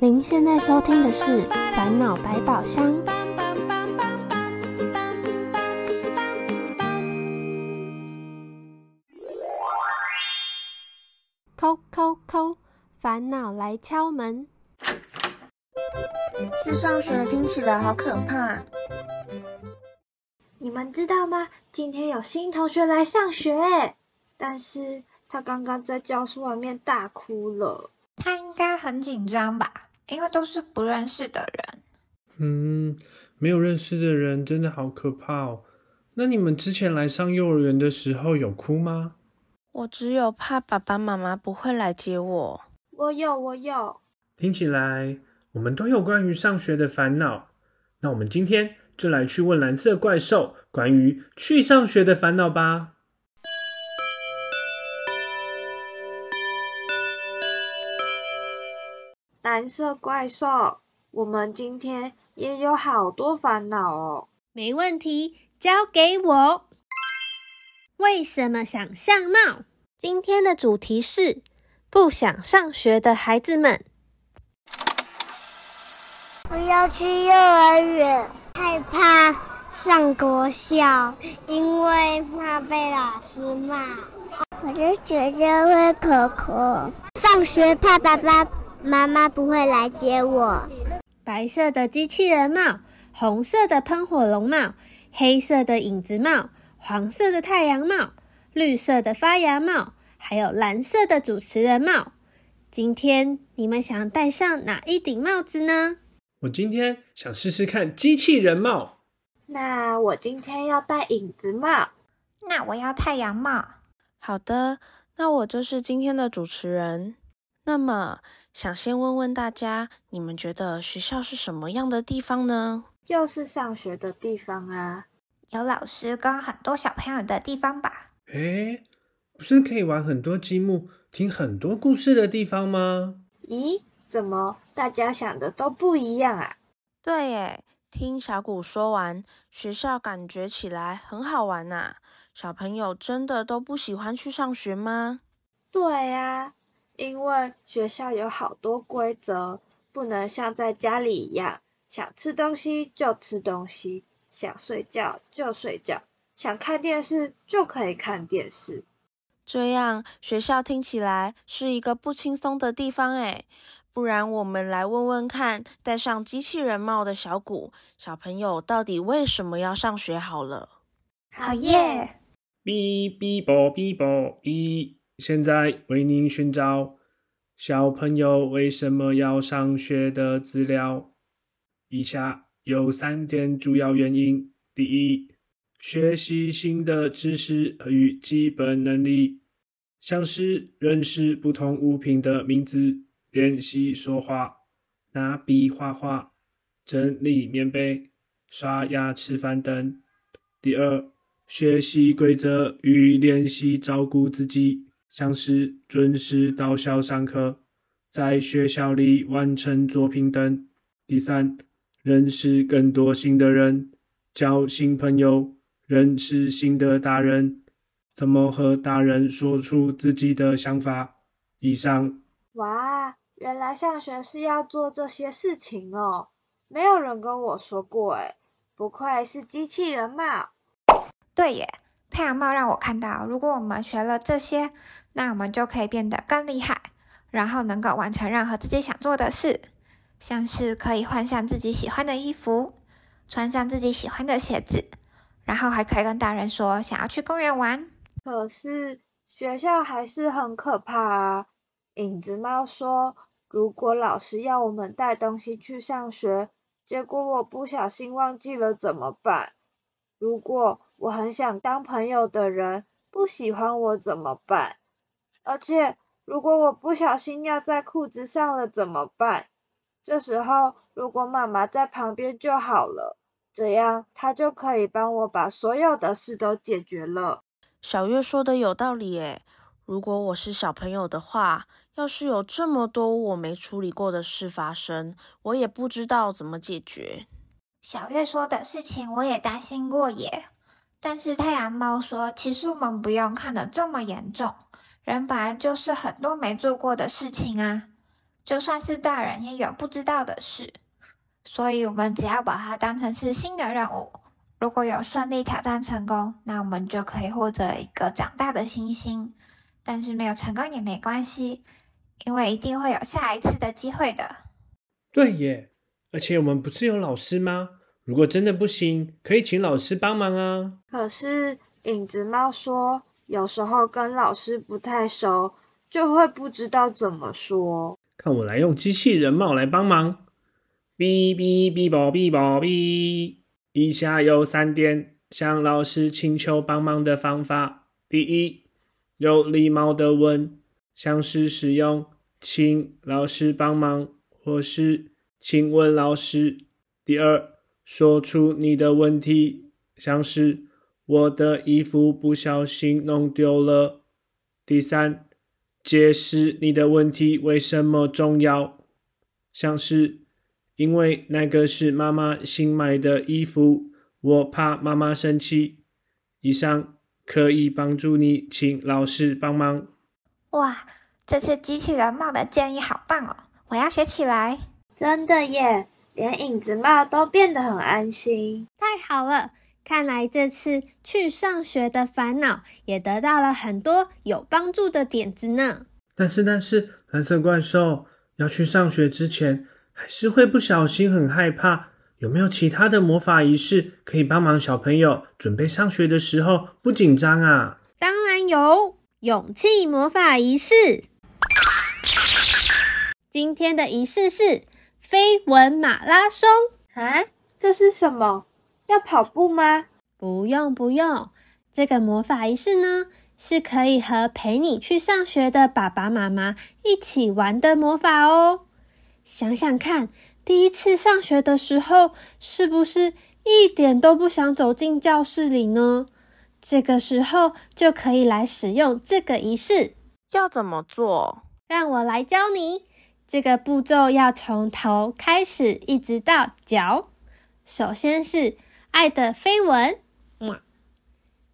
您现在收听的是《烦恼百宝箱》。叩叩叩，烦恼来敲门。去上学听起来好可怕。你们知道吗？今天有新同学来上学，但是他刚刚在教室外面大哭了。他应该很紧张吧？因为都是不认识的人。没有认识的人真的好可怕哦。那你们之前来上幼儿园的时候有哭吗？我只有怕爸爸妈妈不会来接我。我有。听起来我们都有关于上学的烦恼。那我们今天就来去问蓝色怪兽关于去上学的烦恼吧。蓝色怪兽，我们今天也有好多烦恼哦。没问题，交给我。为什么想上闹？今天的主题是不想上学的孩子们。我要去幼儿园，害怕上国小，因为怕被老师骂。我就觉得会口渴，放学怕爸爸妈妈不会来接我。白色的机器人帽，红色的喷火龙帽，黑色的影子帽，黄色的太阳帽，绿色的发芽帽，还有蓝色的主持人帽。今天你们想戴上哪一顶帽子呢？我今天想试试看机器人帽。那我今天要戴影子帽。那我要太阳帽。好的，那我就是今天的主持人。那么想先问问大家，你们觉得学校是什么样的地方呢？就是上学的地方啊，有老师跟很多小朋友的地方吧。不是可以玩很多积木，听很多故事的地方吗？咦，怎么大家想的都不一样啊？对耶，听小谷说完，学校感觉起来很好玩啊。小朋友真的都不喜欢去上学吗？对啊，因为学校有好多规则，不能像在家里一样，想吃东西就吃东西，想睡觉就睡觉，想看电视就可以看电视。这样学校听起来是一个不轻松的地方诶。不然我们来问问看，戴上机器人帽的小谷，小朋友到底为什么要上学好了。好耶！哔哔啵哔啵哔。现在为您寻找小朋友为什么要上学的资料。以下有3点主要原因。第一，学习新的知识与基本能力，像是认识不同物品的名字，练习说话，拿笔画画，整理棉被，刷牙吃饭等。第二，学习规则与练习照顾自己，像是准时到校上课，在学校里完成作品等。第三，认识更多新的人，交新朋友，认识新的大人，怎么和大人说出自己的想法。以上。哇，原来上学是要做这些事情哦，没有人跟我说过耶，不愧是机器人帽。对耶，太阳帽让我看到，如果我们学了这些，那我们就可以变得更厉害，然后能够完成任何自己想做的事，像是可以换上自己喜欢的衣服，穿上自己喜欢的鞋子，然后还可以跟大人说想要去公园玩。可是学校还是很可怕啊。影子猫说，如果老师要我们带东西去上学，结果我不小心忘记了怎么办？如果我很想当朋友的人不喜欢我怎么办？而且如果我不小心尿在裤子上了怎么办？这时候如果妈妈在旁边就好了，这样她就可以帮我把所有的事都解决了。小月说的有道理耶，如果我是小朋友的话，要是有这么多我没处理过的事发生，我也不知道怎么解决。小月说的事情我也担心过耶，但是太阳猫说，其实我们不用看得这么严重，人本来就是很多没做过的事情啊，就算是大人也有不知道的事，所以我们只要把它当成是新的任务。如果有顺利挑战成功，那我们就可以获得一个长大的星星。但是没有成功也没关系，因为一定会有下一次的机会的。对耶，而且我们不是有老师吗？如果真的不行，可以请老师帮忙啊。可是影子猫说，有时候跟老师不太熟，就会不知道怎么说。看我来用机器人帽来帮忙。哔哔哔啵哔啵哔。以下有3点向老师请求帮忙的方法。第一，有礼貌的问，像是使用请老师帮忙或是请问老师。第二，说出你的问题，像是我的衣服不小心弄丢了。第三，解释你的问题为什么重要，像是因为那个是妈妈新买的衣服，我怕妈妈生气。以上可以帮助你请老师帮忙。哇，这次机器人帽的建议好棒哦，我要学起来。真的耶，连影子帽都变得很安心。太好了，看来这次去上学的烦恼也得到了很多有帮助的点子呢。但是，蓝色怪兽要去上学之前还是会不小心很害怕，有没有其他的魔法仪式可以帮忙小朋友准备上学的时候不紧张啊？当然有，勇气魔法仪式。今天的仪式是飞吻马拉松。啊？这是什么？要跑步吗？不用，这个魔法仪式呢，是可以和陪你去上学的爸爸妈妈一起玩的魔法哦。想想看，第一次上学的时候，是不是一点都不想走进教室里呢？这个时候就可以来使用这个仪式。要怎么做？让我来教你。这个步骤要从头开始，一直到脚。首先是爱的飞吻，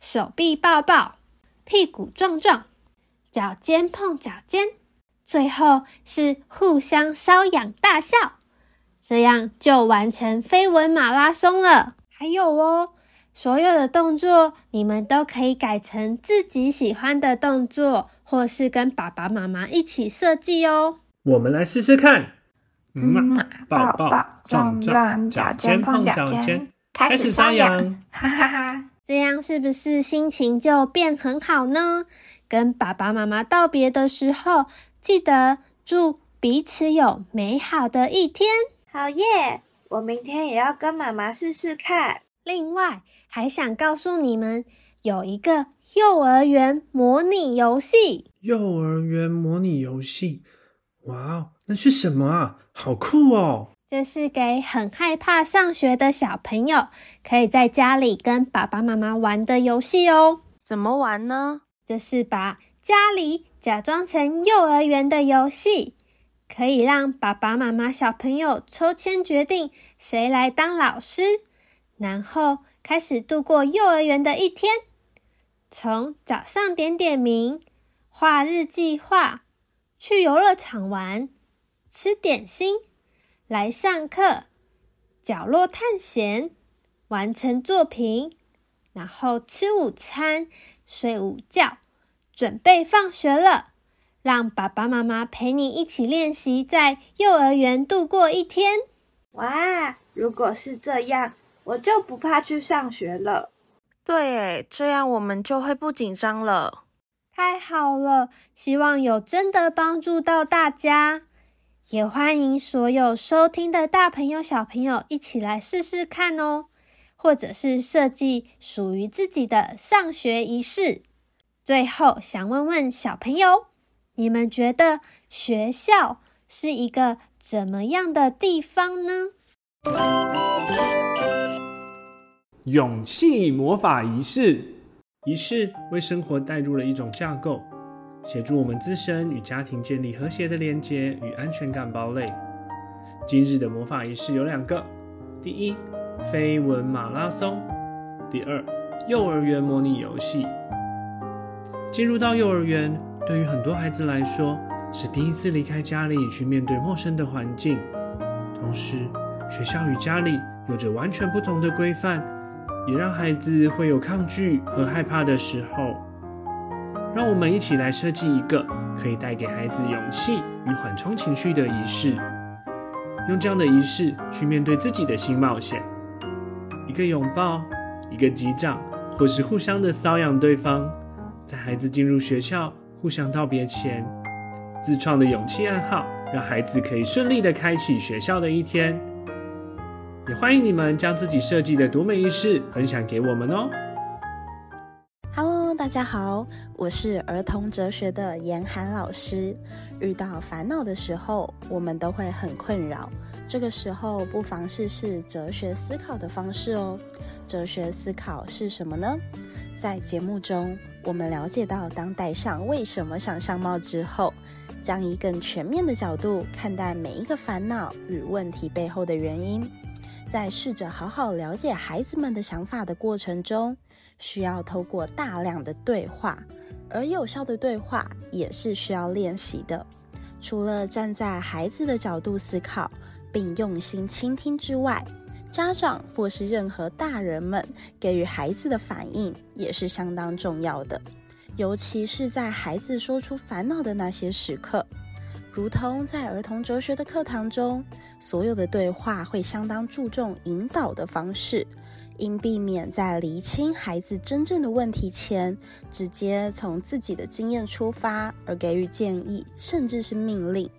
手臂抱抱，屁股撞撞，脚尖碰脚尖。最后是互相搔痒大笑，这样就完成飞吻马拉松了。还有哦，所有的动作你们都可以改成自己喜欢的动作，或是跟爸爸妈妈一起设计哦。我们来试试看。抱抱撞撞，脚尖碰脚尖，开始搔痒，哈哈哈！这样是不是心情就变很好呢？跟爸爸妈妈道别的时候，记得祝彼此有美好的一天。好耶，我明天也要跟妈妈试试看。另外还想告诉你们，有一个幼儿园模拟游戏。幼儿园模拟游戏？哇，那是什么啊？好酷哦。这是给很害怕上学的小朋友可以在家里跟爸爸妈妈玩的游戏哦。怎么玩呢？这是把家里假装成幼儿园的游戏，可以让爸爸妈妈小朋友抽签决定谁来当老师，然后开始度过幼儿园的一天。从早上点名、画日记画、去游乐场玩、吃点心、来上课、角落探险、完成作品，然后吃午餐、睡午觉，准备放学了，让爸爸妈妈陪你一起练习在幼儿园度过一天。哇，如果是这样，我就不怕去上学了。对耶，这样我们就会不紧张了。太好了，希望有真的帮助到大家。也欢迎所有收听的大朋友小朋友一起来试试看哦，或者是设计属于自己的上学仪式。最后想问问小朋友，你们觉得学校是一个怎么样的地方呢？勇气魔法仪式。仪式为生活带入了一种架构，协助我们自身与家庭建立和谐的连结与安全感堡垒。今日的魔法仪式有2个，第一，飞吻马拉松，第二，幼儿园模拟游戏。进入到幼儿园，对于很多孩子来说，是第一次离开家里去面对陌生的环境，同时学校与家里有着完全不同的规范，也让孩子会有抗拒和害怕的时候。让我们一起来设计一个可以带给孩子勇气与缓冲情绪的仪式，用这样的仪式去面对自己的新冒险。一个拥抱，一个击掌，或是互相的搔痒对方，在孩子进入学校互相道别前，自创的勇气暗号让孩子可以顺利的开启学校的一天。也欢迎你们将自己设计的独门仪式分享给我们哦。Hello， 大家好，我是儿童哲学的严涵老师。遇到烦恼的时候，我们都会很困扰，这个时候不妨试试哲学思考的方式哦。哲学思考是什么呢？在节目中，我们了解到当戴上为什么想上帽之后，将以更全面的角度看待每一个烦恼与问题背后的原因。在试着好好了解孩子们的想法的过程中，需要透过大量的对话，而有效的对话也是需要练习的。除了站在孩子的角度思考并用心倾听之外，家长或是任何大人们给予孩子的反应也是相当重要的，尤其是在孩子说出烦恼的那些时刻。如同在儿童哲学的课堂中，所有的对话会相当注重引导的方式，应避免在厘清孩子真正的问题前，直接从自己的经验出发而给予建议，甚至是命令。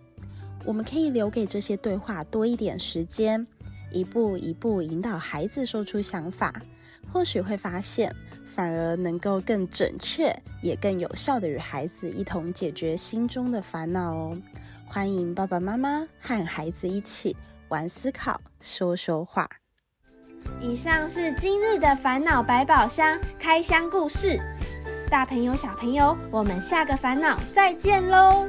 我们可以留给这些对话多一点时间，一步一步引导孩子说出想法，或许会发现，反而能够更准确，也更有效地与孩子一同解决心中的烦恼哦。欢迎爸爸妈妈和孩子一起玩思考，说说话。以上是今日的烦恼百宝箱开箱故事，大朋友小朋友，我们下个烦恼再见喽。